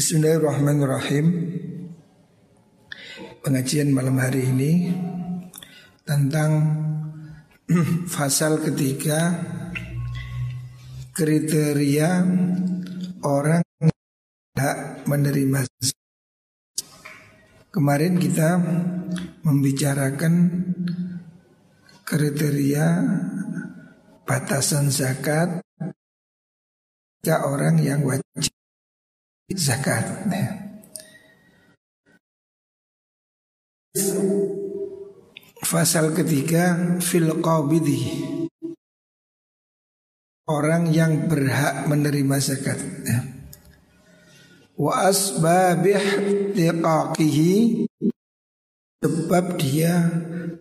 Bismillahirrahmanirrahim. Pengajian malam hari ini tentang fasal ketiga, kriteria orang yang tidak menerima. Kemarin kita membicarakan kriteria batasan zakat, orang yang wajib zakat. Fasal ketiga, fil qabidhi, orang yang berhak menerima zakat. Wa asbabih tiqaqihi, sebab dia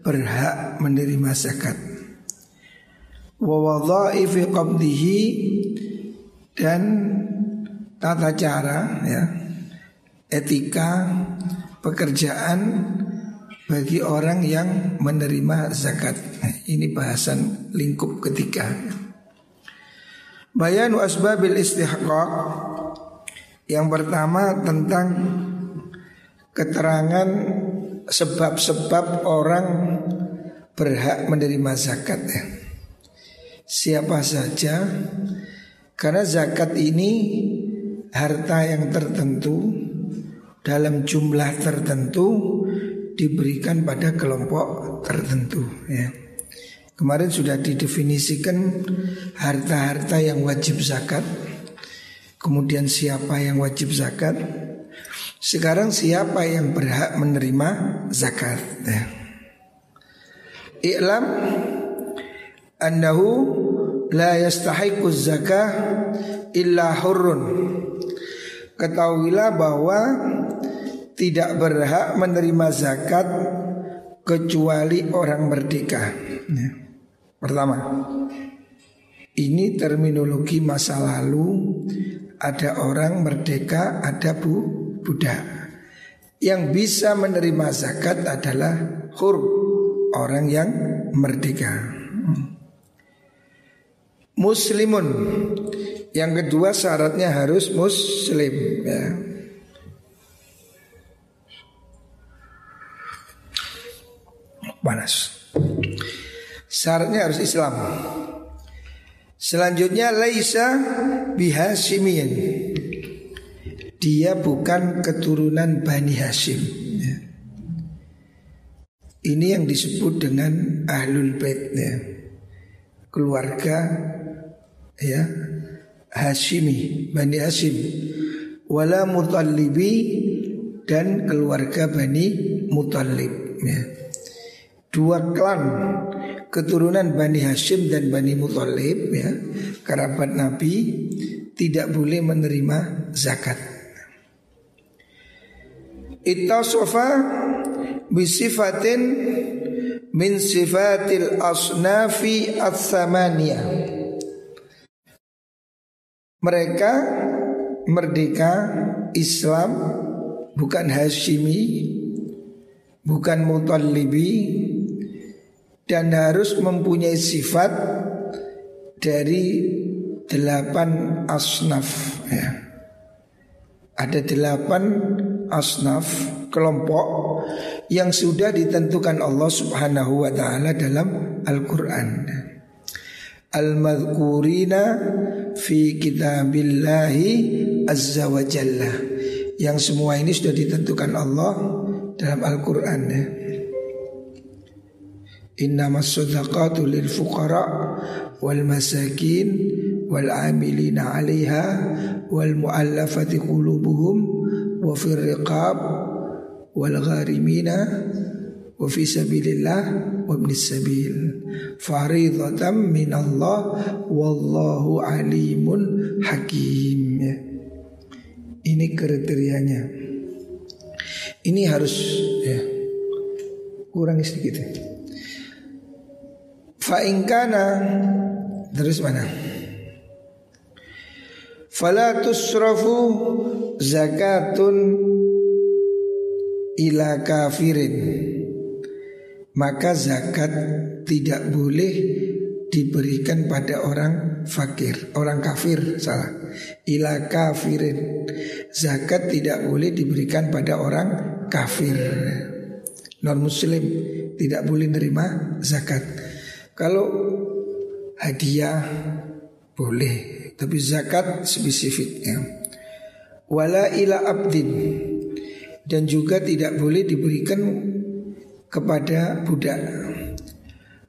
berhak menerima zakat. Wa wadha'ifi qabdihi, dan tata cara, ya, etika pekerjaan bagi orang yang menerima zakat. Ini bahasan lingkup ketiga. Bayan asbabil istihqaq, yang pertama tentang keterangan sebab-sebab orang berhak menerima zakat, ya. Siapa saja, karena zakat ini harta yang tertentu dalam jumlah tertentu diberikan pada kelompok tertentu, ya. Kemarin sudah didefinisikan harta-harta yang wajib zakat, kemudian siapa yang wajib zakat. Sekarang siapa yang berhak menerima zakat, ya. I'lam annahu la yastahiqu zakah illa hurrun, ketahuilah bahwa tidak berhak menerima zakat kecuali orang merdeka, ya. Pertama, ini terminologi masa lalu. Ada orang merdeka, ada budak. Yang bisa menerima zakat adalah hur, orang yang merdeka. Muslimun, yang kedua syaratnya harus muslim, ya. Panas. Syaratnya harus Islam. Selanjutnya laisa bihasyimiyin, dia bukan keturunan Bani Hasyim, ya. Ini yang disebut dengan Ahlul Bait, ya. Keluarga, ya, Hasyimi, Bani Hasyim. Wala Mutalibi, dan keluarga Bani Mutalib, ya. Dua klan keturunan Bani Hasyim dan Bani Mutalib, ya, kerabat Nabi, tidak boleh menerima zakat. Ittasofa bisifatin min sifatil asnafi ats-tsamaniyah, mereka merdeka Islam, bukan Hasyimi, bukan Mutalibi, dan harus mempunyai sifat dari 8 asnaf, ya. Ada 8 asnaf, kelompok yang sudah ditentukan Allah Subhanahu wa ta'ala dalam Al-Quran. Al-madhkurina fi kitabillahi azza wa jalla, yang semua ini sudah ditentukan Allah dalam Al-Quran, ya. Innamas shadaqatu lil fuqara wal masakin wal amilina 'alaiha wal mu'allafati qulubuhum wa fir riqab wal gharimina wa fi sabilillah wa ibnis sabil faridatan minallah wallahu alimun hakim, ya. Ini kriterianya. Ini harus, ya. Kurang sedikit, ya. Fa'inkana, terus mana? Fala tusrafu zakatun ila kafirin, maka zakat tidak boleh diberikan pada orang fakir, orang kafir, salah. Ila kafirin, zakat tidak boleh diberikan pada orang kafir. Non muslim tidak boleh nerima zakat. Kalau hadiah boleh, tapi zakat spesifiknya. Wala ila abdin, dan juga tidak boleh diberikan kepada budak.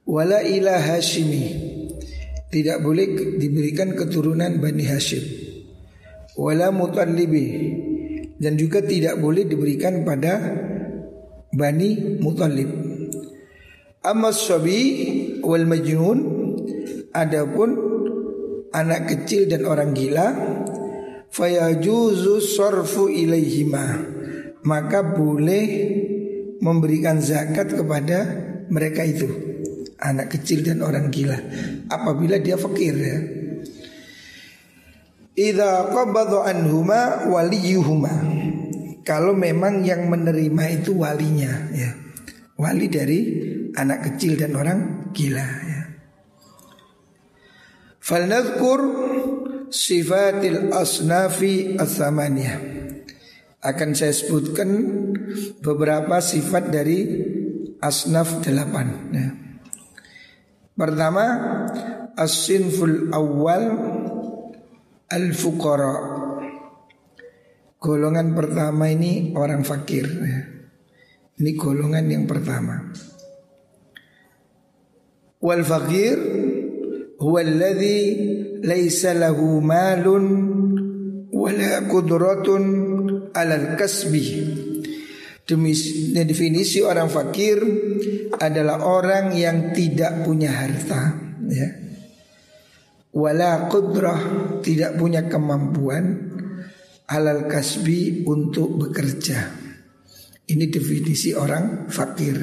Wala ila hasyimi, tidak boleh diberikan keturunan Bani Hasyim. Wala Mutalibi, dan juga tidak boleh diberikan pada Bani Mutalib. Amma as-sabi wal majnun, adapun anak kecil dan orang gila, fayajuzu sarfu ilaihima, maka boleh memberikan zakat kepada mereka itu, anak kecil dan orang gila, apabila dia fakir ya. Idza qabadha anhuma waliyuhuma, kalau memang yang menerima itu walinya ya, wali dari anak kecil dan orang gila ya. Falnadhkur sifatil asnafi as-samaniyah, akan saya sebutkan beberapa sifat dari asnaf 8 ya. Pertama, as-sinful awal al-fuqara, golongan pertama ini orang fakir. Ini golongan yang pertama. Wal faqir huwa alladhi laysa lahu malun wala qudratun alal kasbi. Definisi orang fakir adalah orang yang tidak punya harta ya. Wala qudrah, tidak punya kemampuan alal kasbi, untuk bekerja. Ini definisi orang fakir.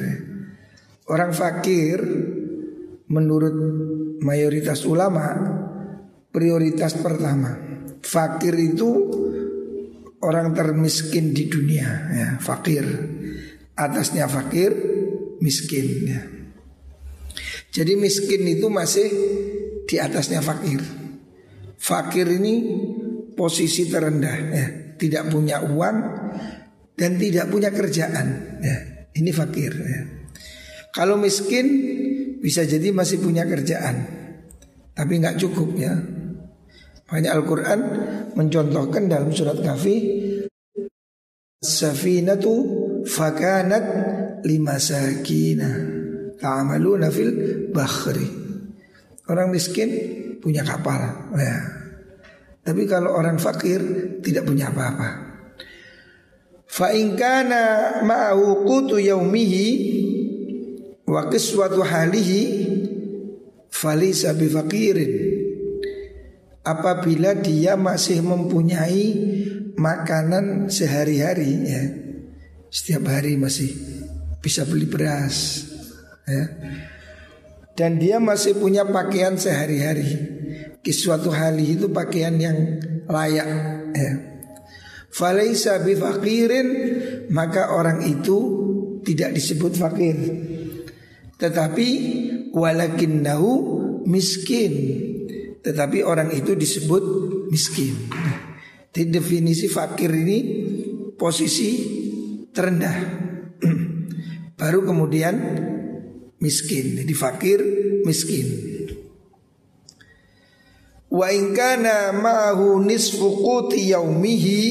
Orang fakir menurut mayoritas ulama prioritas pertama. Fakir itu orang termiskin di dunia ya, fakir. Atasnya fakir, miskin ya. Jadi miskin itu masih di atasnya fakir. Fakir ini posisi terendah ya, tidak punya uang dan tidak punya kerjaan ya. Ini fakir ya. Kalau miskin bisa jadi masih punya kerjaan, tapi nggak cukup ya. Makanya Al-Quran mencontohkan dalam surat Kahfi, as-safinatu fakanat limasakina ta'amaluna fil bahri. Orang miskin punya kapal ya. Tapi kalau orang fakir tidak punya apa-apa. Fa in kana ma'ahu qutu yaumihi wa qiswatu halihi falaysa bifaqirin, apabila dia masih mempunyai makanan sehari-hari ya, setiap hari masih bisa beli beras ya, dan dia masih punya pakaian sehari-hari, suatu hali itu pakaian yang layak ya. Falaisa bifaqirin, maka orang itu tidak disebut fakir, tetapi walakinnahu miskin, tetapi orang itu disebut miskin. Jadi definisi fakir ini posisi terendah, baru kemudian miskin. Jadi fakir, miskin. Wa in kana ma'ahu nisfu quti yaumihi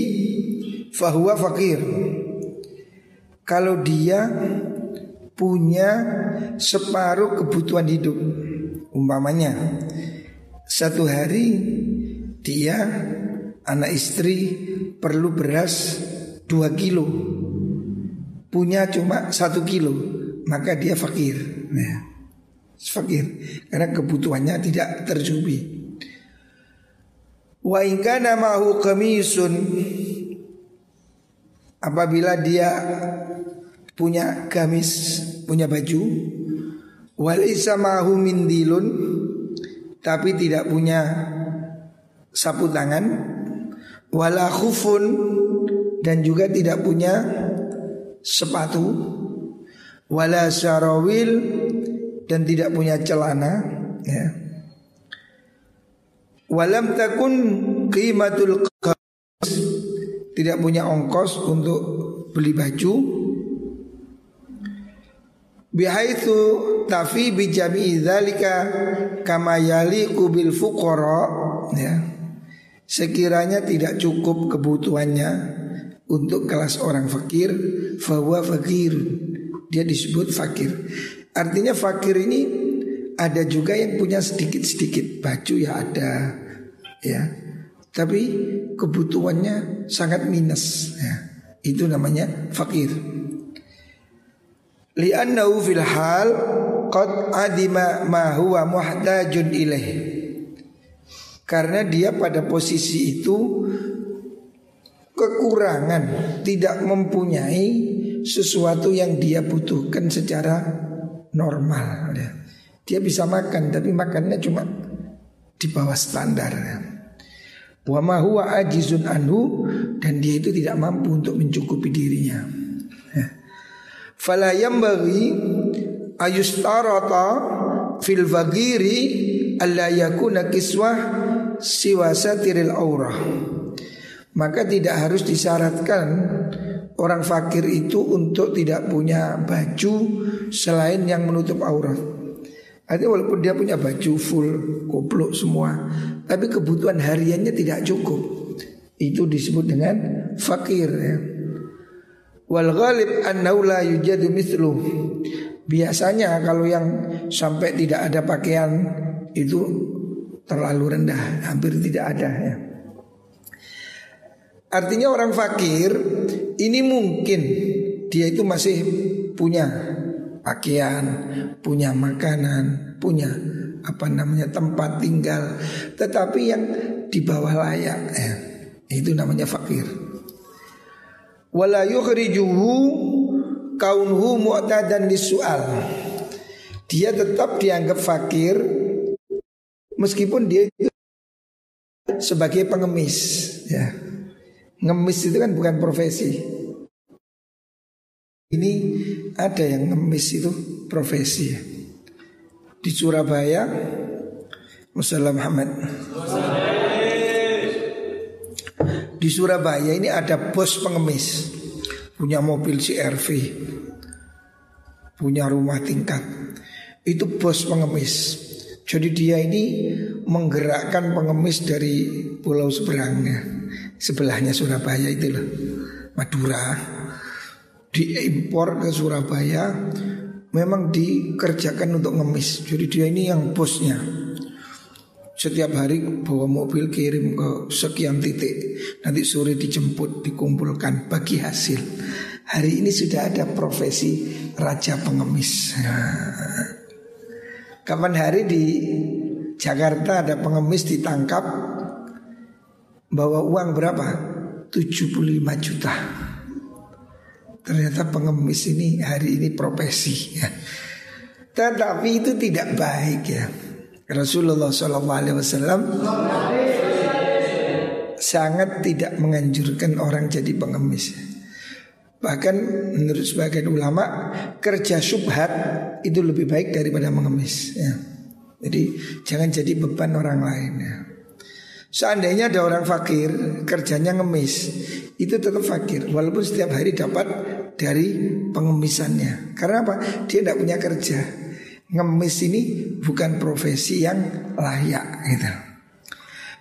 fa huwa fakir, kalau dia punya separuh kebutuhan hidup. Umpamanya satu hari dia, anak istri perlu beras 2 kilo, punya cuma 1 kilo, maka dia fakir ya. Fakir karena kebutuhannya tidak tercukupi. Wa in kana ma'ahu qamisun, apabila dia punya gamis, punya baju, wa laysa ma'ahu mindilun, tapi tidak punya sapu tangan, wala khufun, dan juga tidak punya sepatu, wala sarawil, dan tidak punya celana ya. Walam takun qimatul qamis, tidak punya ongkos untuk beli baju. Bihaitsu tafi bi jami'i dzalika kama yaliqu bil fuqara, ya. Sekiranya tidak cukup kebutuhannya untuk kelas orang fakir, fahuwa fakir, dia disebut fakir. Artinya fakir ini ada juga yang punya sedikit-sedikit, baju ya ada, ya, tapi kebutuhannya sangat minus, ya. Itu namanya fakir. Li'annahu fil hal qad adima ma huwa muhtajun ilaih, karena dia pada posisi itu kekurangan, tidak mempunyai sesuatu yang dia butuhkan secara normal, ya. Dia bisa makan tapi makannya cuma di bawah standar. Wa ma huwa ajizun anhu, dan dia itu tidak mampu untuk mencukupi dirinya. Fala yambaghi ayustarata fil faghiri alla yakuna kiswah siwa satiril aurah. Maka tidak harus disyaratkan orang fakir itu untuk tidak punya baju selain yang menutup aurat. Artinya walaupun dia punya baju full, koplok semua, tapi kebutuhan hariannya tidak cukup. Itu disebut dengan fakir, ya. Wal ghalib annahu la yujadu mithluh. Biasanya kalau yang sampai tidak ada pakaian itu terlalu rendah, hampir tidak ada, ya. Artinya orang fakir ini mungkin dia itu masih punya pakaian, punya makanan, punya tempat tinggal, tetapi yang di bawah layak, ya. Itu namanya fakir. Wala yukhrijuhu kaunhu mu'tadan lis-su'al. Dia tetap dianggap fakir meskipun dia itu sebagai pengemis, ya. Ngemis itu kan bukan profesi. Ini ada yang ngemis itu profesi. Di Surabaya, Musala Muhammad. Di Surabaya ini ada bos pengemis, punya mobil CRV, punya rumah tingkat. Itu bos pengemis. Jadi dia ini menggerakkan pengemis dari pulau seberangnya, sebelahnya Surabaya itulah, Madura. Diimpor ke Surabaya, memang dikerjakan untuk ngemis. Jadi dia ini yang bosnya. Setiap hari bawa mobil kirim ke sekian titik, nanti sore dijemput, dikumpulkan bagi hasil. Hari ini sudah ada profesi raja pengemis. Kapan hari di Jakarta ada pengemis ditangkap, bawa uang berapa? 75 juta. Ternyata pengemis ini hari ini profesi, ya. Tetapi itu tidak baik, ya. Rasulullah SAW sangat tidak menganjurkan orang jadi pengemis. Bahkan menurut sebagian ulama, kerja syubhat itu lebih baik daripada mengemis, ya. Jadi jangan jadi beban orang lain, ya. Seandainya ada orang fakir kerjanya ngemis, itu tetap fakir walaupun setiap hari dapat dari pengemisannya. Karena apa? Dia tidak punya kerja. Ngemis ini bukan profesi yang layak, gitu.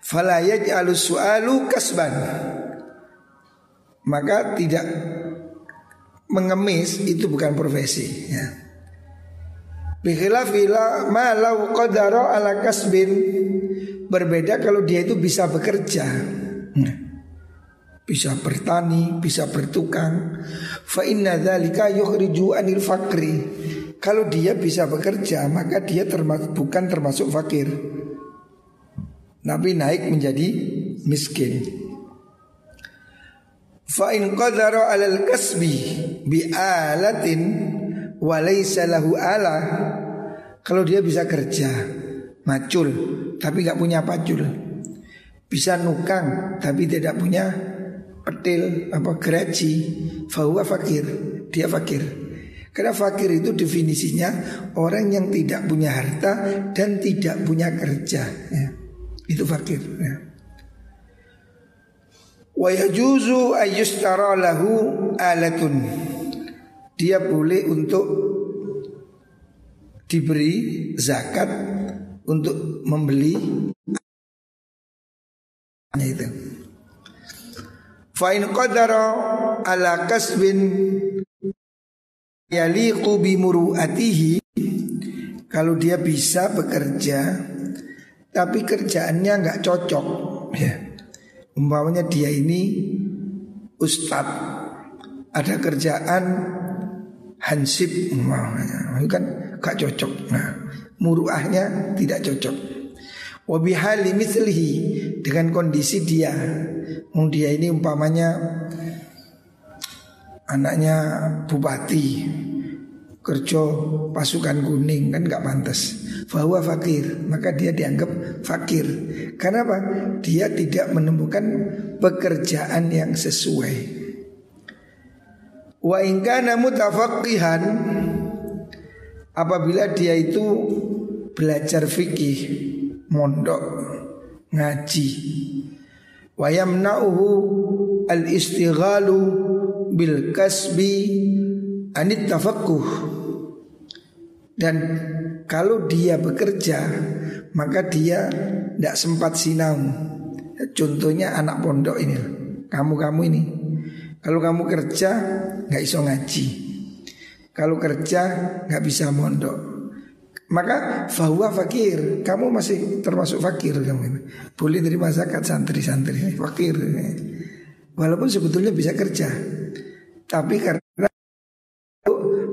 Fala yaj'alu su'alu kasban. Maka tidak, mengemis itu bukan profesi, ya. Bi khilafi ma law qadara ala kasbin. Berbeda kalau dia itu bisa bekerja. Bisa bertani, bisa bertukang. Fa inna dzalika yukhriju anil fakri. Kalau dia bisa bekerja, maka dia bukan termasuk fakir. Nabi naik menjadi miskin. Fa in qadara alal kasbi bi alatin wa laysa lahu ala. Kalau dia bisa kerja, macul, tapi enggak punya pacul. Bisa nukang, tapi tidak punya petil, geraji, fahuwa fakir, dia fakir. Karena fakir itu definisinya orang yang tidak punya harta dan tidak punya kerja, ya. Itu fakir. Wa yajuzu ayyustara lahu alatun. Dia boleh untuk diberi zakat untuk membeli itu. Fa in qadara ala kasbin yaliqu bi muruatihi, kalau dia bisa bekerja tapi kerjaannya enggak cocok ya. Umpamanya dia ini ustadz, ada kerjaan hansip umpamanya, kan gak cocok. Nah, muruahnya tidak cocok. Wa bihali mithlihi, dengan kondisi dia. Dia ini umpamanya anaknya bupati, kerja pasukan kuning, kan gak pantas. Bahwa fakir, maka dia dianggap fakir. Karena apa? Dia tidak menemukan pekerjaan yang sesuai. Wa in kana mutafaqqihan, apabila dia itu belajar fikih, mondok, ngaji. Wa yamna'uhu al-istighalu bil kasbi anit tafaqquh. Dan kalau dia bekerja, maka dia tidak sempat sinau. Contohnya anak pondok ini, kamu ini. Kalau kamu kerja nggak iso ngaji, kalau kerja nggak bisa mondok, maka fahuwa fakir, kamu masih termasuk fakir kamu ini. Boleh terima zakat santri-santri fakir, walaupun sebetulnya bisa kerja, tapi karena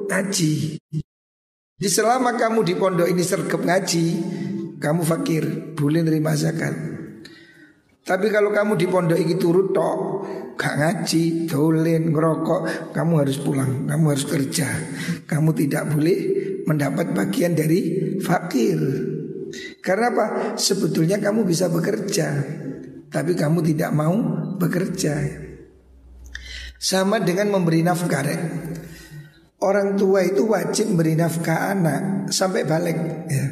ngaji. Jadi selama kamu di pondok ini sergap ngaji, kamu fakir, boleh nerima zakat. Tapi kalau kamu di pondok ini turut tok, gak ngaji, dolen, ngerokok, kamu harus pulang, kamu harus kerja. Kamu tidak boleh mendapat bagian dari fakir. Karena apa? Sebetulnya kamu bisa bekerja, tapi kamu tidak mau bekerja. Sama dengan memberi nafkah. Orang tua itu wajib beri nafkah anak sampai balik ya.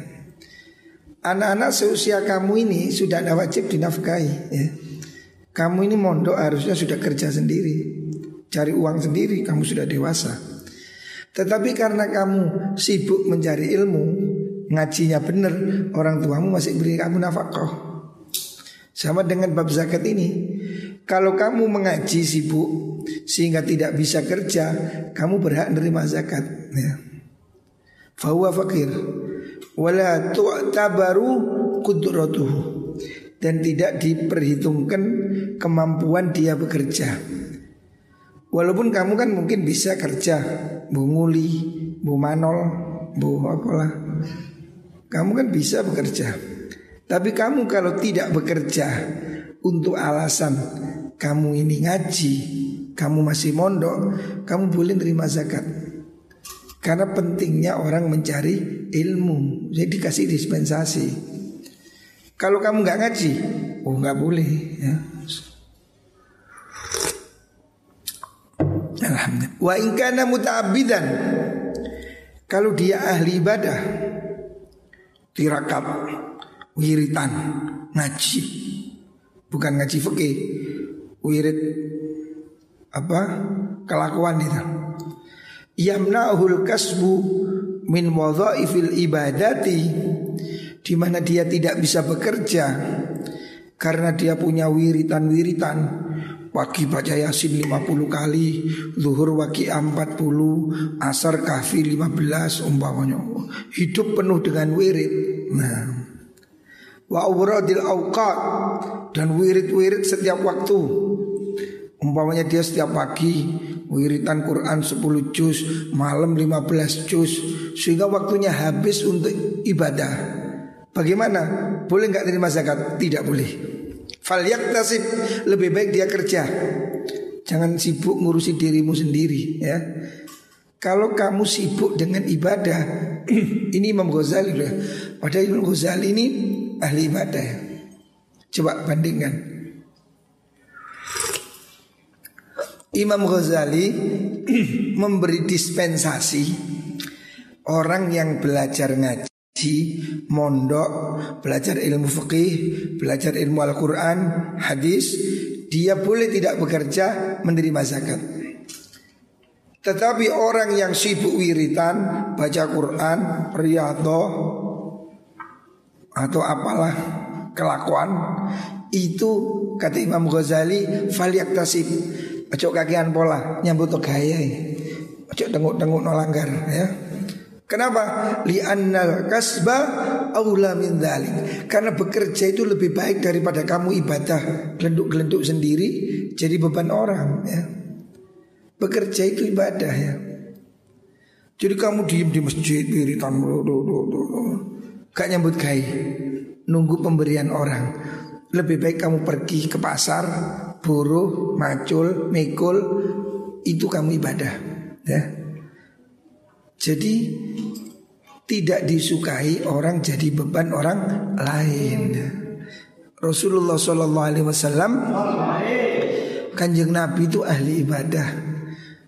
Anak-anak seusia kamu ini sudah ada wajib dinafkahi ya. Kamu ini mondok harusnya sudah kerja sendiri, cari uang sendiri, kamu sudah dewasa. Tetapi karena kamu sibuk mencari ilmu, ngajinya benar, orang tuamu masih beri kamu nafkah. Sama dengan bab zakat ini. Kalau kamu mengaji sibuk sehingga tidak bisa kerja, kamu berhak menerima zakat ya. Fahuwa fakir wala tu'tabaru qudratuhu, dan tidak diperhitungkan kemampuan dia bekerja. Walaupun kamu kan mungkin bisa kerja, Bu Nguli, Bu Manol, Bu apalah, kamu kan bisa bekerja. Tapi kamu kalau tidak bekerja untuk alasan kamu ini ngaji, kamu masih mondok, kamu boleh terima zakat. Karena pentingnya orang mencari ilmu, jadi kasih dispensasi. Kalau kamu nggak ngaji, oh nggak boleh ya. Alhamdulillah. Wa in kana muta'abbidan, kalau dia ahli ibadah, tirakat, wiritan, ngaji, bukan ngaji fikih, wirid apa kelakuan itu. Yamna'uhul kasbu min wadha'ifil ibadati, di mana dia tidak bisa bekerja karena dia punya wiritan-wiritan. Pagi baca Yasin 50 kali, zuhur waqi'ah 40, asar kahfi 15 umpamanya. Hidup penuh dengan wirid. Nah, wa awradil awqat, dan wirid-wirid setiap waktu. Umpamanya dia setiap pagi wiritan Quran 10 juz, malam 15 juz, sehingga waktunya habis untuk ibadah. Bagaimana? Boleh enggak terima zakat? Tidak boleh. Fal yaktasib, lebih baik dia kerja. Jangan sibuk ngurusi dirimu sendiri ya. Kalau kamu sibuk dengan ibadah, ini Imam Ghazali ya. Padahal Imam Ghazali ini ahli ibadah. Coba bandingkan. Imam Ghazali memberi dispensasi orang yang belajar ngaji di mondok, belajar ilmu fikih, belajar ilmu Al-Quran, hadis, dia boleh tidak bekerja menerima zakat. Tetapi orang yang sibuk wiritan, baca Quran, riyadhah atau apalah kelakuan, itu kata Imam Ghazali falyaktasib, ojo kakean pola nyambut gaya, ojo tengok-tengok nolanggar ya. Kenapa? Li'annal kasba aula min dzalik. Karena bekerja itu lebih baik daripada kamu ibadah gelenduk-gelenduk sendiri jadi beban orang ya. Bekerja itu ibadah ya. Jadi kamu diem di masjid wiritan gak nyambut gawe, nunggu pemberian orang. Lebih baik kamu pergi ke pasar, buruh, macul, mikul, itu kamu ibadah ya. Jadi tidak disukai orang jadi beban orang lain. Rasulullah Shallallahu Alaihi Wasallam, kanjeng Nabi itu ahli ibadah,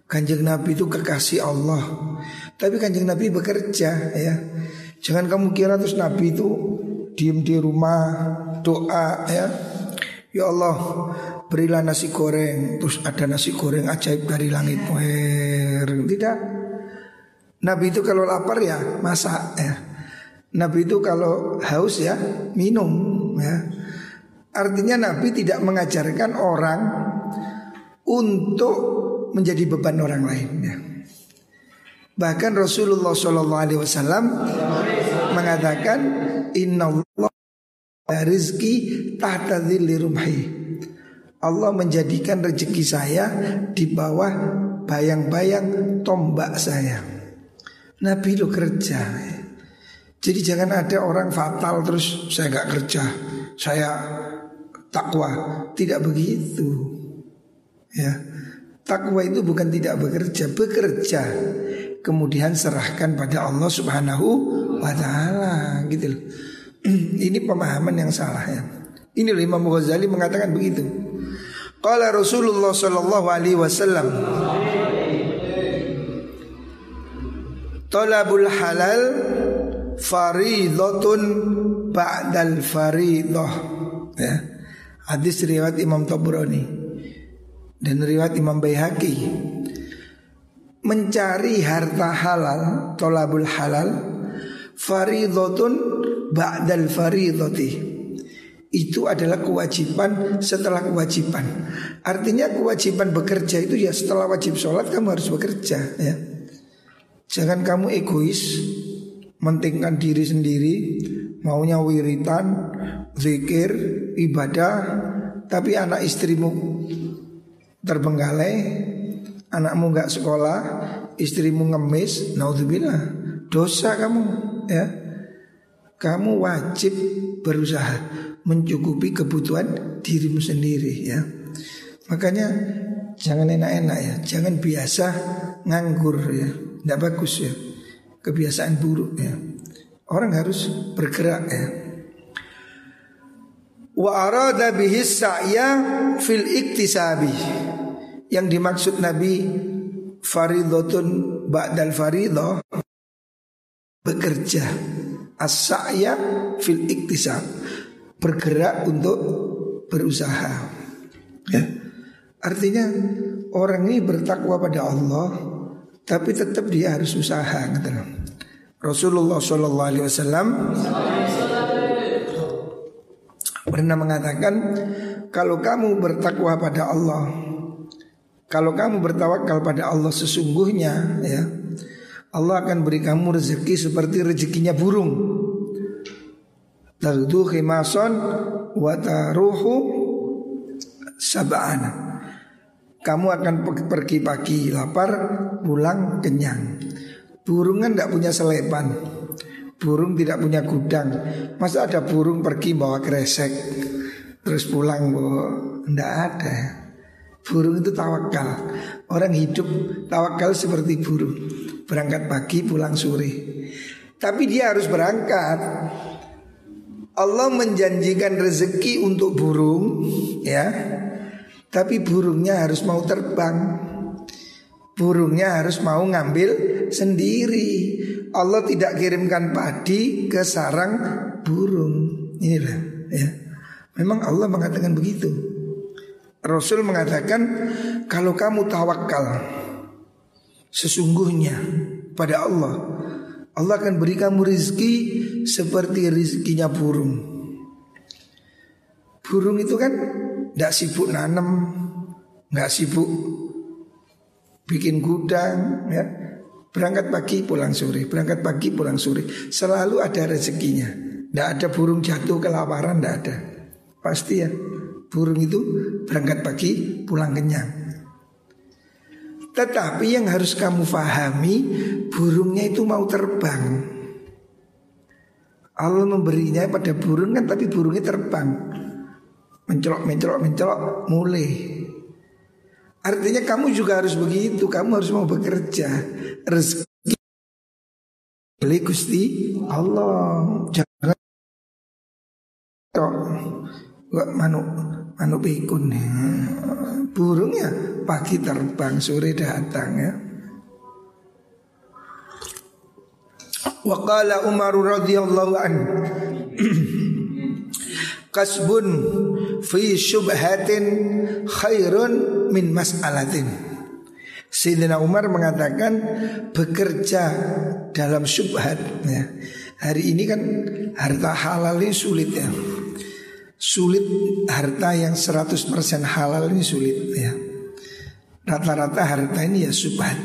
kanjeng Nabi itu kekasih Allah. Tapi kanjeng Nabi bekerja ya. Jangan kamu kira terus Nabi itu diem di rumah doa ya. Ya Allah, berilah nasi goreng, terus ada nasi goreng ajaib dari langit. Tidak. Nabi itu kalau lapar ya masak ya. Nabi itu kalau haus ya minum ya. Artinya Nabi tidak mengajarkan orang untuk menjadi beban orang lain ya. Bahkan Rasulullah SAW mengatakan innallaha rizqi tahta dzilli rumhi. Allah menjadikan rezeki saya di bawah bayang-bayang tombak saya. Nabi lo kerja. Jadi jangan ada orang fatal terus saya gak kerja, saya takwa. Tidak begitu ya. Takwa itu bukan tidak bekerja, bekerja kemudian serahkan pada Allah Subhanahu wa ta'ala gitu loh. Ini pemahaman yang salah ya. Ini loh Imam Ghazali mengatakan begitu. Qala Rasulullah sallallahu alaihi wasallam talabul halal faridhatun ba'dal faridhah ya. Hadis riwayat Imam Tabrani dan riwayat Imam Baihaqi. Mencari harta halal, talabul halal faridhatun ba'dal faridhati, itu adalah kewajiban setelah kewajiban. Artinya kewajiban bekerja itu ya setelah wajib sholat kamu harus bekerja ya. Jangan kamu egois, mentingkan diri sendiri, maunya wiritan, zikir, ibadah, tapi anak istrimu terbengkalai, anakmu gak sekolah, istrimu ngemis, naudzubillah, dosa kamu ya. Kamu wajib berusaha mencukupi kebutuhan dirimu sendiri ya. Makanya jangan enak-enak ya, jangan biasa nganggur ya. Tidak bagus ya, kebiasaan buruk ya. Orang harus bergerak ya. Wa arada bihis sa'ya fil iktisabi, yang dimaksud Nabi faridhatun ba'dal faridhah, bekerja, as-sa'ya fil iktisab, bergerak untuk berusaha ya. Artinya orang ini bertakwa pada Allah tapi tetap dia harus usaha. Rasulullah Shallallahu Alaihi Wasallam pernah mengatakan, kalau kamu bertakwa pada Allah, kalau kamu bertawakal pada Allah sesungguhnya, ya, Allah akan beri kamu rezeki seperti rezekinya burung. Tagdu khimason wataruhu sab'an. Kamu akan pergi pagi lapar, pulang kenyang. Burung kan tidak punya selepan, burung tidak punya gudang. Masa ada burung pergi bawa kresek terus pulang bawa? Tidak ada. Burung itu tawakal. Orang hidup tawakal seperti burung, berangkat pagi pulang sore. Tapi dia harus berangkat. Allah menjanjikan rezeki untuk burung ya, tapi burungnya harus mau terbang, burungnya harus mau ngambil sendiri. Allah tidak kirimkan padi ke sarang burung. Inilah ya. Memang Allah mengatakan begitu. Rasul mengatakan kalau kamu tawakal sesungguhnya pada Allah, Allah akan beri kamu rizki seperti rizkinya burung. Burung itu kan gak sibuk nanem, gak sibuk bikin gudang ya. Berangkat pagi pulang sore, berangkat pagi pulang sore, selalu ada rezekinya. Gak ada burung jatuh kelaparan, gak ada. Pasti ya, burung itu berangkat pagi pulang kenyang. Tetapi yang harus kamu fahami, burungnya itu mau terbang. Allah memberinya pada burung kan, tapi burungnya terbang, mencolok, mulai. Artinya kamu juga harus begitu, kamu harus mau bekerja. Rezeki oleh Gusti Allah. Jangan manu pikun. Burungnya pagi terbang, sore datang ya. Wa qala Umar radhiyallahu anhu kasbun fi syubhatin khairun min mas'alatin. Sayyidina Umar mengatakan bekerja dalam syubhat ya. Hari ini kan harta halal ini sulit ya. Sulit, harta yang 100% halal ini sulit ya. Rata-rata harta ini ya syubhat.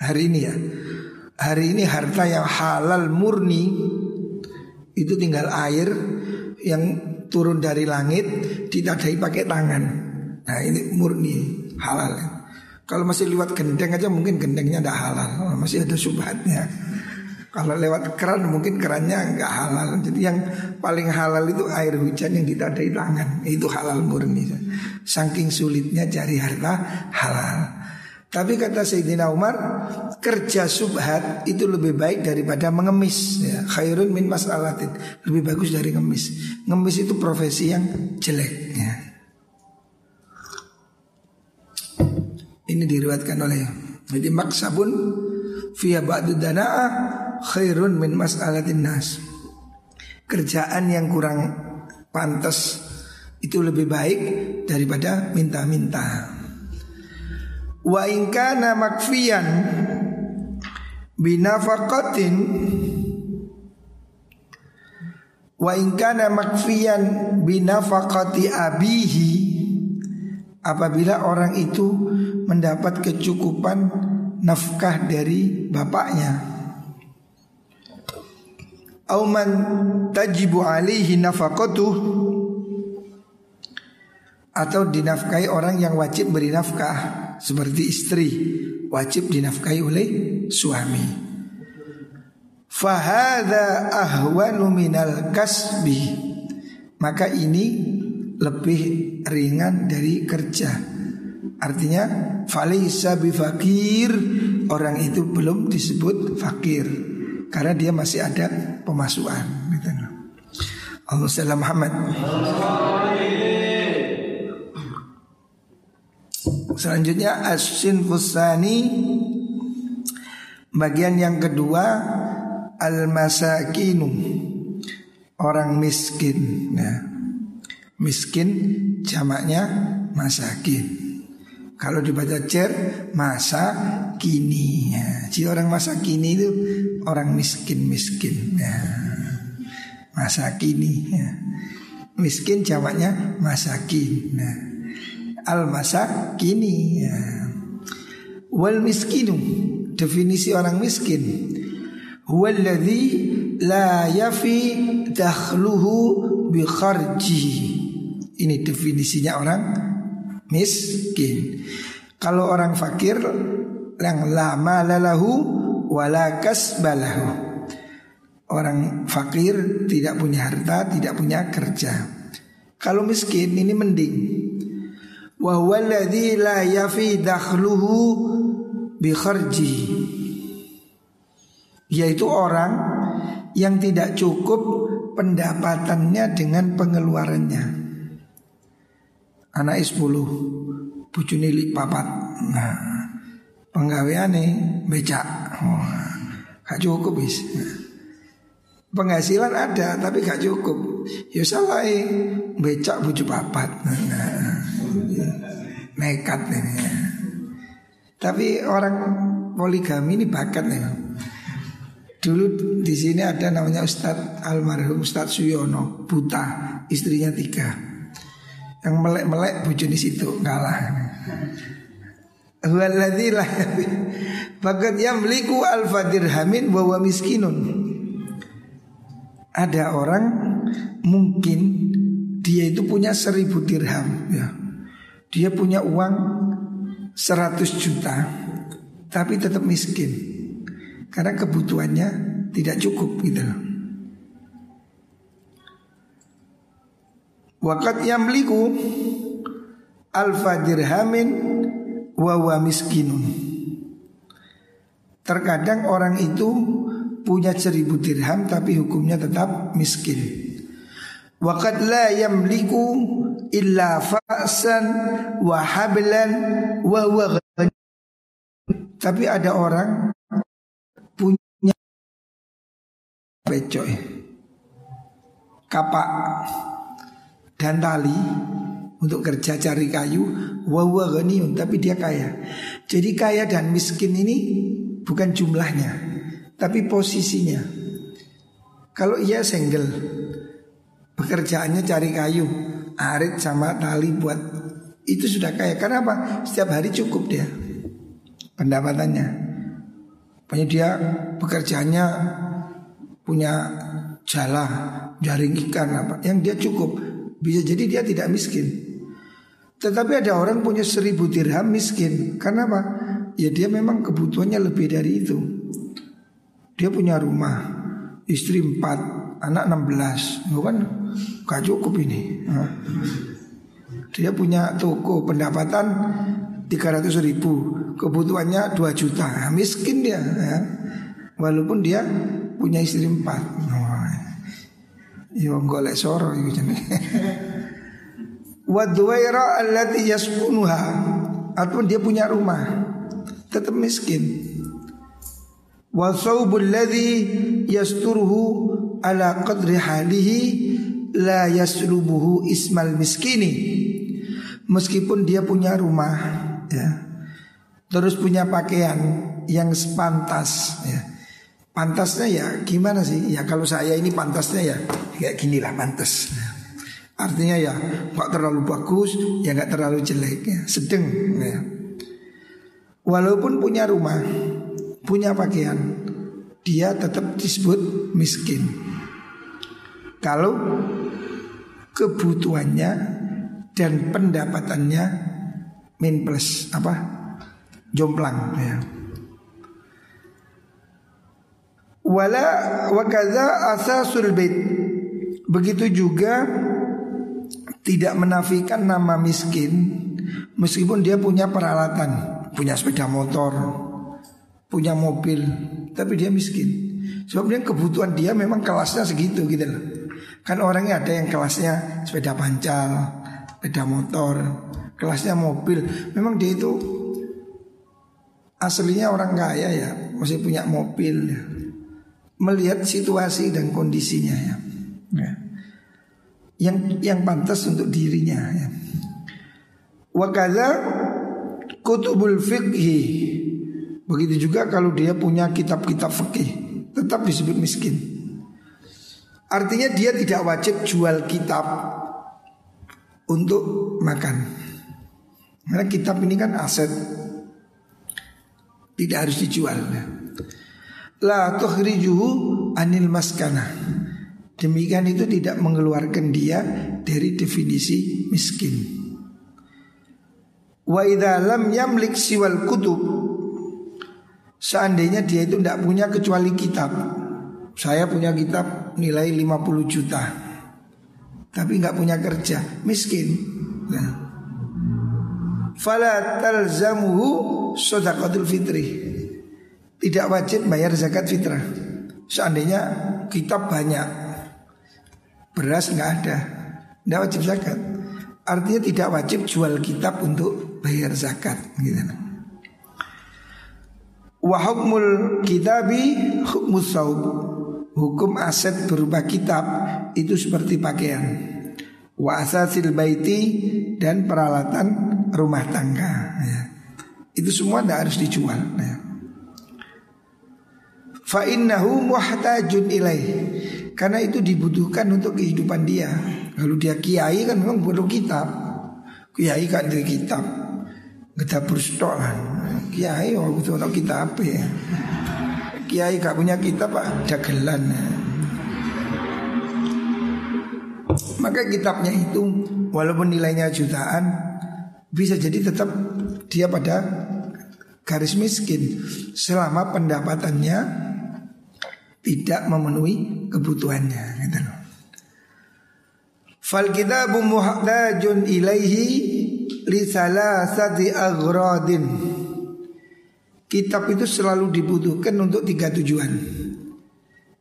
Hari ini ya, hari ini harta yang halal murni itu tinggal air yang turun dari langit, ditadai pakai tangan. Nah ini murni halal. Kalau masih lewat gendeng aja mungkin gendengnya tidak halal, masih ada syubhatnya. Kalau lewat keran mungkin kerannya nggak halal. Jadi yang paling halal itu air hujan yang ditadai tangan, itu halal murni. Saking sulitnya cari harta halal. Tapi kata Sayyidina Umar, kerja subhat itu lebih baik daripada mengemis ya. Khairun min mas'alatin, lebih bagus dari ngemis. Ngemis itu profesi yang jelek ya. Ini diriwayatkan oleh, jadi maksabun fiya ba'du dana'ah khairun min mas'alatin nas. Kerjaan yang kurang pantas itu lebih baik daripada minta-minta. Wa in kana makfiyan binafaqatin, wa in kana makfiyan binafaqati abihi, apabila orang itu mendapat kecukupan nafkah dari bapaknya, au man tajibu alaihi nafaqatuh, atau dinafkahi orang yang wajib beri nafkah. Seperti istri wajib dinafkahi oleh suami. Fahadha ahwanu minal kasbi, maka ini lebih ringan dari kerja. Artinya falaysa bifakir, orang itu belum disebut fakir karena dia masih ada pemasukan. Allahumma shalli ala Muhammad. Selanjutnya as-sinfus tsani, bagian yang kedua al-masakinu, orang miskin ya. Miskin jamaknya masakin. Kalau dibaca cer masakini ya. Jadi orang masakini itu orang miskin-miskin ya. Masakini ya. Miskin jamaknya masakin ya. Al-masakini ya. Wal miskinu, definisi orang miskin, huwallazi la yafi dakhluhu bi kharjihi. Ini definisinya orang miskin. Kalau orang fakir, lang la malalahu wala kasbalahu, orang fakir tidak punya harta, tidak punya kerja. Kalau miskin ini mending. Wa huwallazi la yafi dakhluhu bi kharji, yaitu orang yang tidak cukup pendapatannya dengan pengeluarannya. Anake 10, bojone 4. Nah, penggaweane becak. Gak cukup bis. Penghasilan ada tapi gak cukup. Ya salah becak bujuk papat. Nah, nekat ini. Tapi orang poligami ini bakat nih. Dulu di sini ada namanya Ustaz almarhum Ustaz Suyono, buta, istrinya 3. Yang melek-melek bujuni situ kalah. Waladhi lah. Bahkan yang beliku alfadirhamin bahwa miskinun. Ada orang mungkin dia itu punya 1000 dirham ya. Dia punya uang 100 juta, tapi tetap miskin karena kebutuhannya tidak cukup gitu. Waqad yamliku alfadirhamin wa huwa miskinun. Terkadang orang itu punya 1000 dirham tapi hukumnya tetap miskin. Waqad la yamliku illa fa'san wa hablan wa huwa ghani. Tapi ada orang punya becok, kapak dan tali untuk kerja cari kayu, wawa ghaniun, tapi dia kaya. Jadi kaya dan miskin ini bukan jumlahnya, tapi posisinya. Kalau ia single, pekerjaannya cari kayu, arit sama tali buat, itu sudah kaya. Karena apa? Setiap hari cukup dia pendapatannya. Pokoknya dia pekerjaannya punya jala, jaring ikan apa, yang dia cukup. Bisa jadi dia tidak miskin. Tetapi ada orang punya 1000 dirham miskin. Karena apa? Ya dia memang kebutuhannya lebih dari itu. Dia punya rumah, istri 4, anak 16. Bukan, gak cukup ini. Dia punya toko, pendapatan 300 ribu, kebutuhannya 2 juta. Miskin dia ya. Walaupun dia punya istri 4. Yo golek soro iku jenenge. Wa duwaira allati yaskunuha. Atau dia punya rumah, tetap miskin. Wa saubul ladzi yasturuhu ala qadri halihi la yaslubuhu ismal miskini. Meskipun dia punya rumah ya, terus punya pakaian yang sepantas ya. Pantasnya ya gimana sih? Ya kalau saya ini pantasnya ya kayak gini lah, pantas. Artinya ya gak terlalu bagus, ya gak terlalu jelek ya, sedang ya. Walaupun punya rumah, punya pakaian, dia tetap disebut miskin kalau kebutuhannya dan pendapatannya min plus apa? Jomplang ya. Wala wakadha asasul bait. Begitu juga tidak menafikan nama miskin meskipun dia punya peralatan, punya sepeda motor, punya mobil, tapi dia miskin. Sebabnya kebutuhan dia memang kelasnya segitu gitu loh. Kan orangnya ada yang kelasnya sepeda pancal, sepeda motor, kelasnya mobil. Memang dia itu aslinya orang kaya ya, masih punya mobil ya. Melihat situasi dan kondisinya ya. Ya. Yang pantas untuk dirinya ya. Wa kadza kutubul fiqhi. Begitu juga kalau dia punya kitab-kitab fikih, tetap disebut miskin. Artinya dia tidak wajib jual kitab untuk makan. Karena kitab ini kan aset, tidak harus dijual ya. La tukhrijuhu anil maskanah. Demikian itu tidak mengeluarkan dia dari definisi miskin. Wa idza lam yamlik siwal kutub. Seandainya dia itu tidak punya kecuali kitab. Saya punya kitab nilai 50 juta. Tapi enggak punya kerja, miskin. Nah. Fala talzamuhu shadaqatul fitri. Tidak wajib bayar zakat fitrah. Seandainya kitab banyak, beras nggak ada, nggak wajib zakat. Artinya tidak wajib jual kitab untuk bayar zakat. Gitu. Wa hukmul kitabi hukmus saub. Hukum aset berupa kitab itu seperti pakaian. Wa asasil baiti, dan peralatan rumah tangga ya. Itu semua tidak harus dijual ya. Fa innahu muhtajun ilaih, karena itu dibutuhkan untuk kehidupan dia. Kalau dia kiai kan memang perlu kitab. Kiai kan dari kitab ngedapur stok lah. Kiai orang butuh kitab ya. Kiai gak punya kitab pak, dagelan. Maka kitabnya itu walaupun nilainya jutaan, bisa jadi tetap dia pada garis miskin selama pendapatannya tidak memenuhi kebutuhannya gitu loh. Fal kitabu muhtajun ilaihi li salasati aghradin. Kitab itu selalu dibutuhkan untuk tiga tujuan.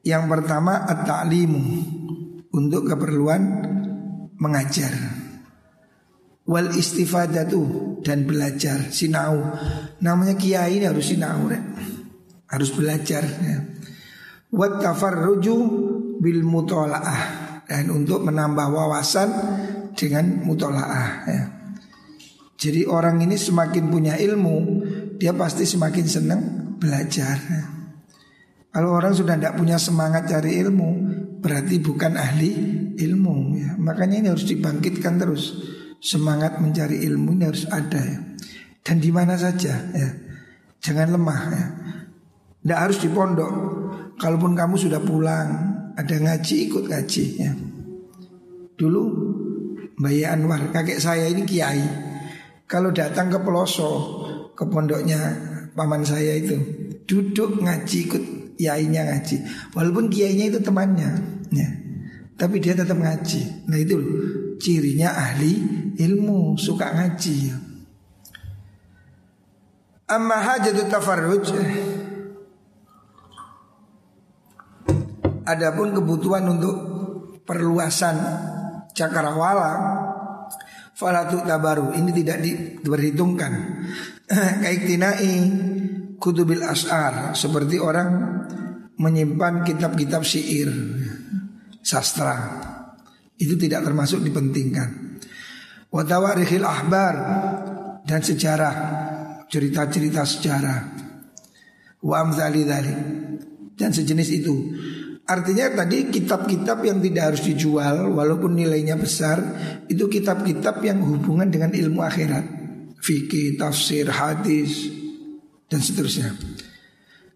Yang pertama at-ta'limu, untuk keperluan mengajar. Wal istifadatu, dan belajar, sinau. Namanya kiai ini harus sinau ya? Harus belajar ya. Wat tafarruju bil mutola'ah, dan untuk menambah wawasan dengan mutola'ah ya. Jadi orang ini semakin punya ilmu, dia pasti semakin senang belajar. Kalau orang sudah tidak punya semangat cari ilmu, berarti bukan ahli ilmu ya. Makanya ini harus dibangkitkan terus. Semangat mencari ilmu ini harus ada ya. Dan di mana saja ya. Jangan lemah ya. Tidak harus di pondok. Kalaupun kamu sudah pulang, ada ngaji, ikut ngaji ya. Dulu Mbak Ya Anwar, kakek saya ini kiai. Kalau datang ke pelosok, ke pondoknya paman saya itu, duduk ngaji, ikut kiainya ngaji. Walaupun kiainya itu temannya ya, tapi dia tetap ngaji. Nah itu loh, cirinya ahli ilmu, suka ngaji. Amma hajatu tafarruj, adapun kebutuhan untuk perluasan cakrawala, falatu tabaru, ini tidak diperhitungkan. Kaiktinai kutubil as'ar, seperti orang menyimpan kitab-kitab syair, sastra, itu tidak termasuk dipentingkan. Watawarihil ahbar, dan sejarah, cerita-cerita sejarah. Wa amzali dzalik, dan sejenis itu. Artinya tadi kitab-kitab yang tidak harus dijual walaupun nilainya besar, itu kitab-kitab yang hubungan dengan ilmu akhirat, fikih, tafsir, hadis, dan seterusnya.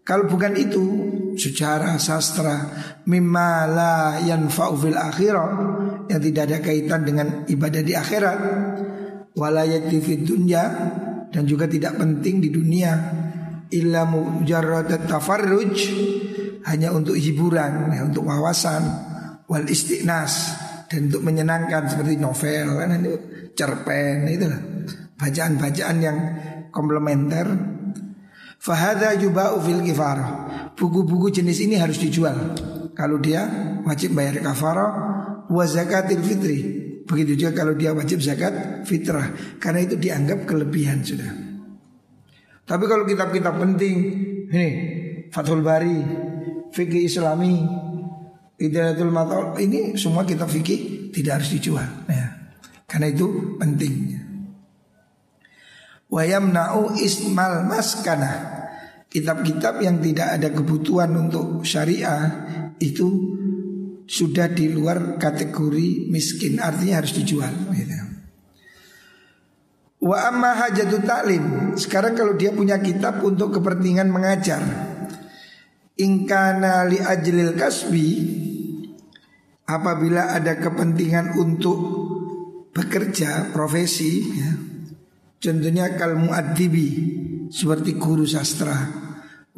Kalau bukan itu, sejarah, sastra, mimma la yanfa'u fil akhirah, yang tidak ada kaitan dengan ibadah di akhirat, wala yati fid dunya, dan juga tidak penting di dunia, illa mujarrad tafarruj, hanya untuk hiburan, ya, untuk wawasan, wal istiqnas, dan untuk menyenangkan seperti novel, kan, cerpen, itulah bacaan-bacaan yang komplementer. Fahadha yuba'u fil kifarah, buku-buku jenis ini harus dijual. Kalau dia wajib bayar kafarah, wa zakatil fitri, begitu juga kalau dia wajib zakat fitrah, karena itu dianggap kelebihan sudah. Tapi kalau kitab-kitab penting, ini Fathul Bari, fikih Islami, Idaratul Matal, ini semua kitab fikih tidak harus dijual ya. Karena itu penting. Wa yamna'u ismal maskanah, kitab-kitab yang tidak ada kebutuhan untuk syariah itu sudah di luar kategori miskin, artinya harus dijual gitu. Wa amma hajatu ta'lim, sekarang kalau dia punya kitab untuk kepentingan mengajar, ingkana li ajlil kasbi, apabila ada kepentingan untuk bekerja profesi ya. Contohnya kal muaddibi, seperti guru sastra,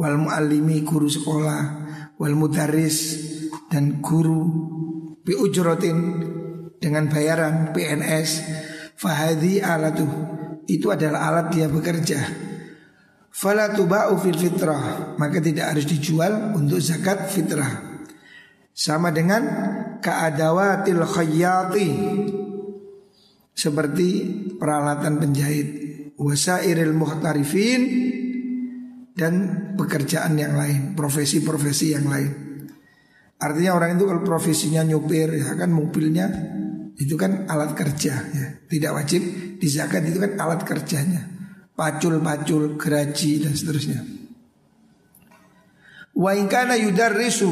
wal muallimi, guru sekolah, wal mudarris, dan guru bi ujratin, dengan bayaran, PNS. Fahadhi alatuh, itu adalah alat dia bekerja. Fala tuba'u fil fitrah, maka tidak harus dijual untuk zakat fitrah. Sama dengan ka'adawatil khayyati, seperti peralatan penjahit, wasairil muhtarifin, dan pekerjaan yang lain, profesi-profesi yang lain. Artinya orang itu kalau profesinya nyupir ya kan, mobilnya itu kan alat kerja ya. Tidak wajib dizakat, itu kan alat kerjanya. Pacul-pacul, geraji dan seterusnya. Wa in kana yudarrisu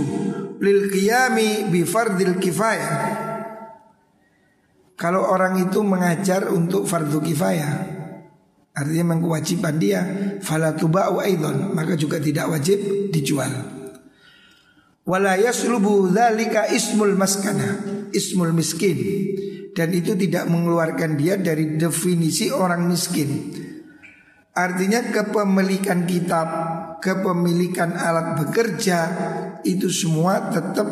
lil qiyami bi fardhil kifayah. Kalau orang itu mengajar untuk fardu kifayah, artinya mengkewajiban dia, fala tuba'u aidan, maka juga tidak wajib dijual. Wala yaslubu dzalika ismul maskana, ismul miskin. Dan itu tidak mengeluarkan dia dari definisi orang miskin. Artinya kepemilikan kitab, kepemilikan alat bekerja, itu semua tetap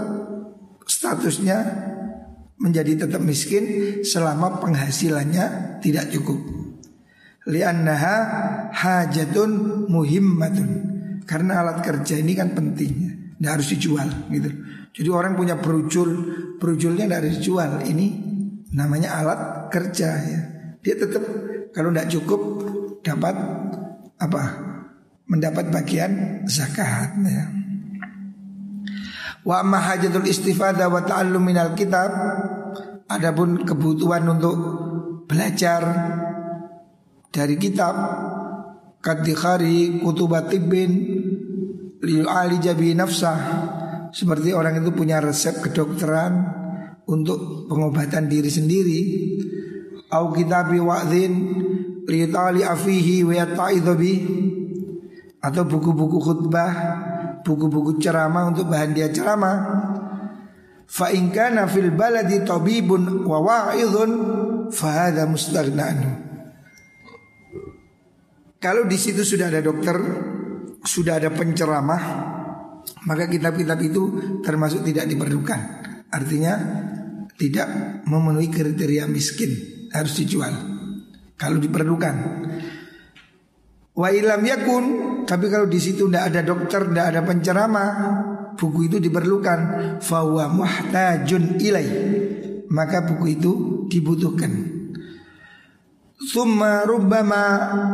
statusnya menjadi tetap miskin selama penghasilannya tidak cukup. Li'annaha hajatun muhimmatun, karena alat kerja ini kan pentingnya, tidak harus dijual gitu. Jadi orang punya perujul, perujulnya tidak harus dijual, ini namanya alat kerja ya. Dia tetap kalau tidak cukup dapat apa? Mendapat bagian zakatnya. Wa amma hajatul istifadah wa ta'allum minal kitab, adapun kebutuhan untuk belajar dari kitab, katikhari kutubatibin lil alijabi nafsah, seperti orang itu punya resep kedokteran untuk pengobatan diri sendiri, au kitabi wa'dhin li ta'ali afihi wa ta'idhabi, atau buku-buku khutbah, buku-buku ceramah untuk bahan dia ceramah. Fa in kana fil baladi tabibun wa wa'idhun fa hadha mustaghnan. Kalau di situ sudah ada dokter, sudah ada penceramah, maka kitab-kitab itu termasuk tidak diperlukan. Artinya tidak memenuhi kriteria miskin, harus dijual kalau diperlukan. Wa ilam yakun, tapi kalau di situ tidak ada dokter, tidak ada penceramah, buku itu diperlukan. Fawa muhtajun ilai, maka buku itu dibutuhkan. Summa rubbama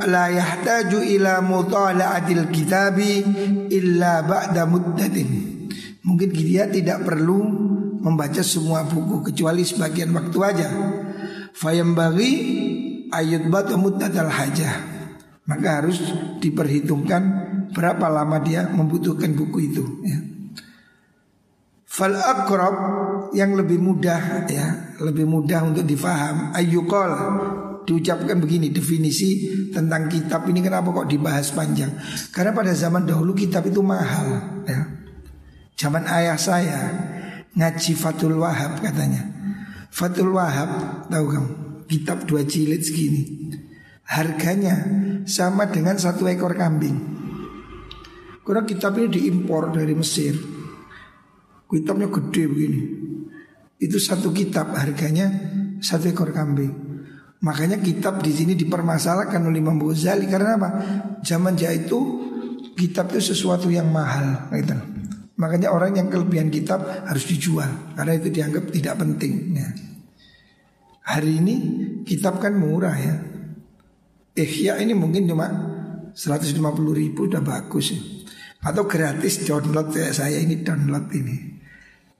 la yahtaju ila mutala'atil kitabi illa ba'da muddatin. Mungkin dia tidak perlu membaca semua buku kecuali sebagian waktu aja. Fayambaghi ayyudbat muddatal hajah, maka harus diperhitungkan berapa lama dia membutuhkan buku itu. Fal akrab, yang lebih mudah ya, lebih mudah untuk difaham. Ayyuqal, diucapkan begini, definisi tentang kitab ini kenapa kok dibahas panjang? Karena pada zaman dahulu kitab itu mahal ya. Zaman ayah saya ngaji Fathul Wahhab katanya. Fathul Wahhab tahu kamu? Kitab 2 jilid segini. Harganya sama dengan 1 ekor kambing. Karena kitab ini diimpor dari Mesir. Kitabnya gede begini. Itu 1 kitab harganya 1 ekor kambing. Makanya kitab di sini dipermasalahkan oleh Imam Ghazali. Karena apa? Zaman jahil itu kitab itu sesuatu yang mahal gitu. Makanya orang yang kelebihan kitab harus dijual, karena itu dianggap tidak penting ya. Hari ini kitab kan murah ya. Ihya ini mungkin cuma 150.000 udah bagus ya. Atau gratis download, saya ini download ini.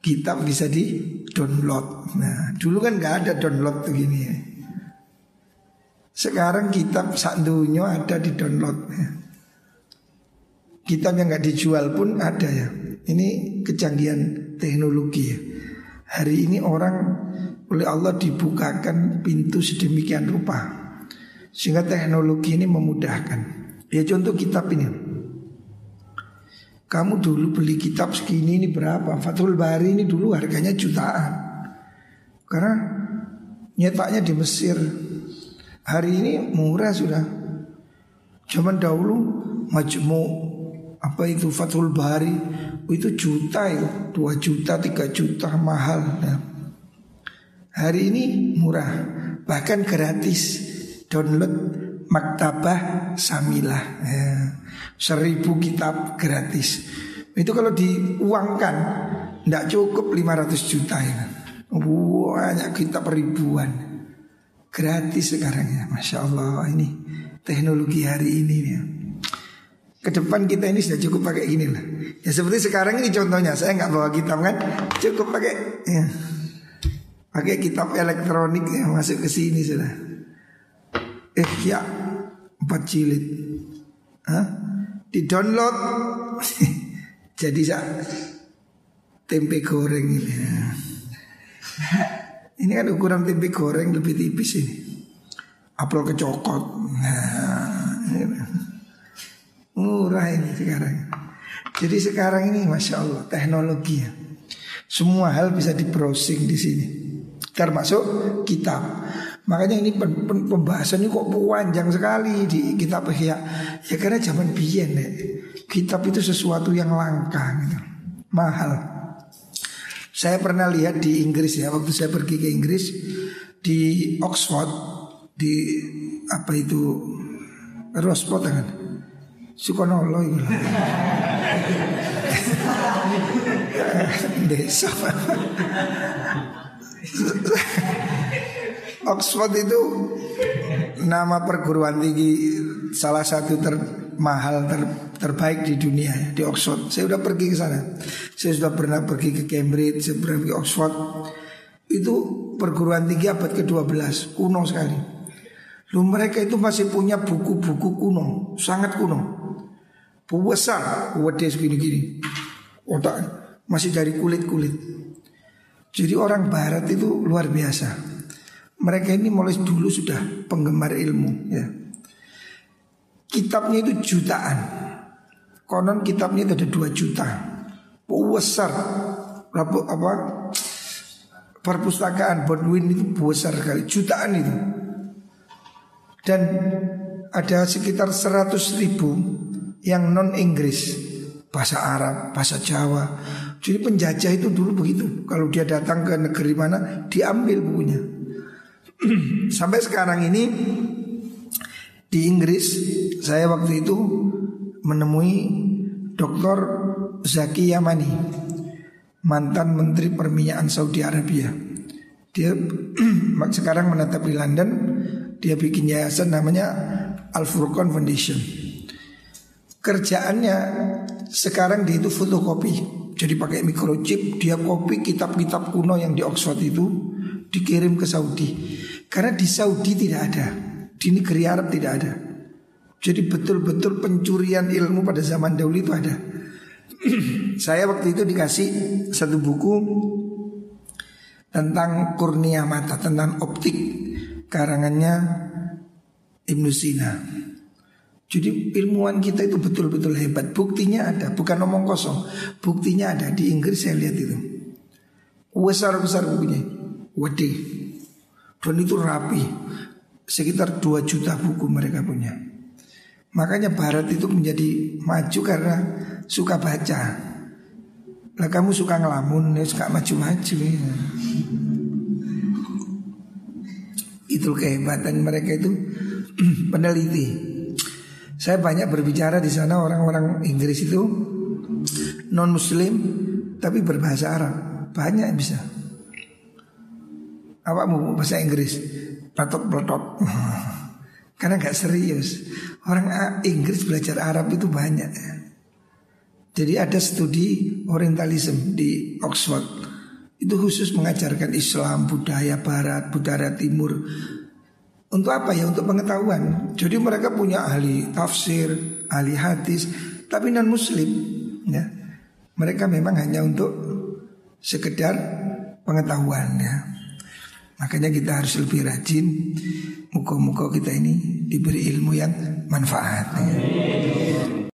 Kitab bisa di download. Nah dulu kan gak ada download begini ya. Sekarang kitab sandunya ada di download ya. Kitab yang gak dijual pun ada ya. Ini kecanggihan teknologi ya. Hari ini orang oleh Allah dibukakan pintu sedemikian rupa sehingga teknologi ini memudahkan. Ya contoh kitab ini. Kamu dulu beli kitab segini ini berapa? Fathul Bari ini dulu harganya jutaan. Karena nyetaknya di Mesir. Hari ini murah sudah. Zaman dahulu majmu apa itu Fathul Bari itu juta itu, 2 juta, 3 juta mahal ya. Hari ini murah, bahkan gratis. Download Maktabah Samilah ya. 1000 kitab gratis. Itu kalau diuangkan tidak cukup 500 juta ya. Banyak kitab ribuan gratis sekarang ya. Masya Allah, ini teknologi hari ini ya. Kedepan kita ini sudah cukup pakai gini lah. Ya seperti sekarang ini contohnya, saya nggak bawa kitab kan, cukup pakai ya, pakai kitab elektronik yang masuk ke sini sudah. Ihya 4 jilid, hah? Di download, jadi tempe goreng ini. Ini kan ukuran tempe goreng lebih tipis ini. Upload kecokot. Nah, murah ini sekarang. Jadi sekarang ini masya Allah teknologi ya. Semua hal bisa di browsing di sini, termasuk kitab. Makanya ini pembahasannya kok panjang sekali di kitab Ihya. Ya karena zaman biyen ya, kitab itu sesuatu yang langka gitu, mahal. Saya pernah lihat di Inggris ya, waktu saya pergi ke Inggris di Oxford, di apa itu Rospot kan, Sukono itu lah. Desa. Oxford itu nama perguruan tinggi salah satu termahal terbaik di dunia ya, di Oxford. Saya sudah pergi ke sana. Saya sudah pernah pergi ke Cambridge, saya pernah pergi ke Oxford. Itu perguruan tinggi abad ke-12, kuno sekali. Lu mereka itu masih punya buku-buku kuno, sangat kuno. Besar, wadah segini-gini, otaknya masih dari kulit-kulit. Jadi orang barat itu luar biasa. Mereka ini mulai dulu sudah penggemar ilmu ya. Kitabnya itu jutaan. Konon kitabnya itu ada 2 juta. Besar, apa perpustakaan Bodwin itu besar sekali, jutaan itu. Dan ada sekitar 100 ribu yang non Inggris, bahasa Arab, bahasa Jawa. Jadi penjajah itu dulu begitu. Kalau dia datang ke negeri mana, diambil bukunya. Sampai sekarang ini di Inggris, saya waktu itu menemui Dr. Zaki Yamani, mantan Menteri Perminyakan Saudi Arabia. Dia sekarang menetap di London. Dia bikin yayasan namanya Al-Furqan Foundation. Kerjaannya sekarang dia itu fotokopi. Jadi pakai microchip, dia kopi kitab-kitab kuno yang di Oxford itu, dikirim ke Saudi. Karena di Saudi tidak ada, di negeri Arab tidak ada. Jadi betul-betul pencurian ilmu pada zaman dahulu itu ada. Saya waktu itu dikasih satu buku tentang kurnia mata, tentang optik, karangannya Ibnu Sina. Jadi ilmuwan kita itu betul-betul hebat. Buktinya ada, bukan omong kosong. Buktinya ada, di Inggris saya lihat itu. Besar-besar bukunya, wede. Dan itu rapi. Sekitar 2 juta buku mereka punya. Makanya barat itu menjadi maju karena suka baca. Lah kamu suka ngelamun, ya suka maju-maju ya. Itu kehebatan mereka itu. Peneliti. Saya banyak berbicara di sana, orang-orang Inggris itu non Muslim tapi berbahasa Arab, banyak yang bisa. Apa mau bahasa Inggris? Peletot-peletot. Karena nggak serius. Orang Inggris belajar Arab itu banyak. Jadi ada studi Orientalism di Oxford. Itu khusus mengajarkan Islam, budaya Barat, budaya Timur. Untuk apa ya? Untuk pengetahuan. Jadi mereka punya ahli tafsir, ahli hadis, tapi non muslim ya. Mereka memang hanya untuk sekedar pengetahuan ya. Makanya kita harus lebih rajin. Muka-muka kita ini diberi ilmu yang manfaat ya.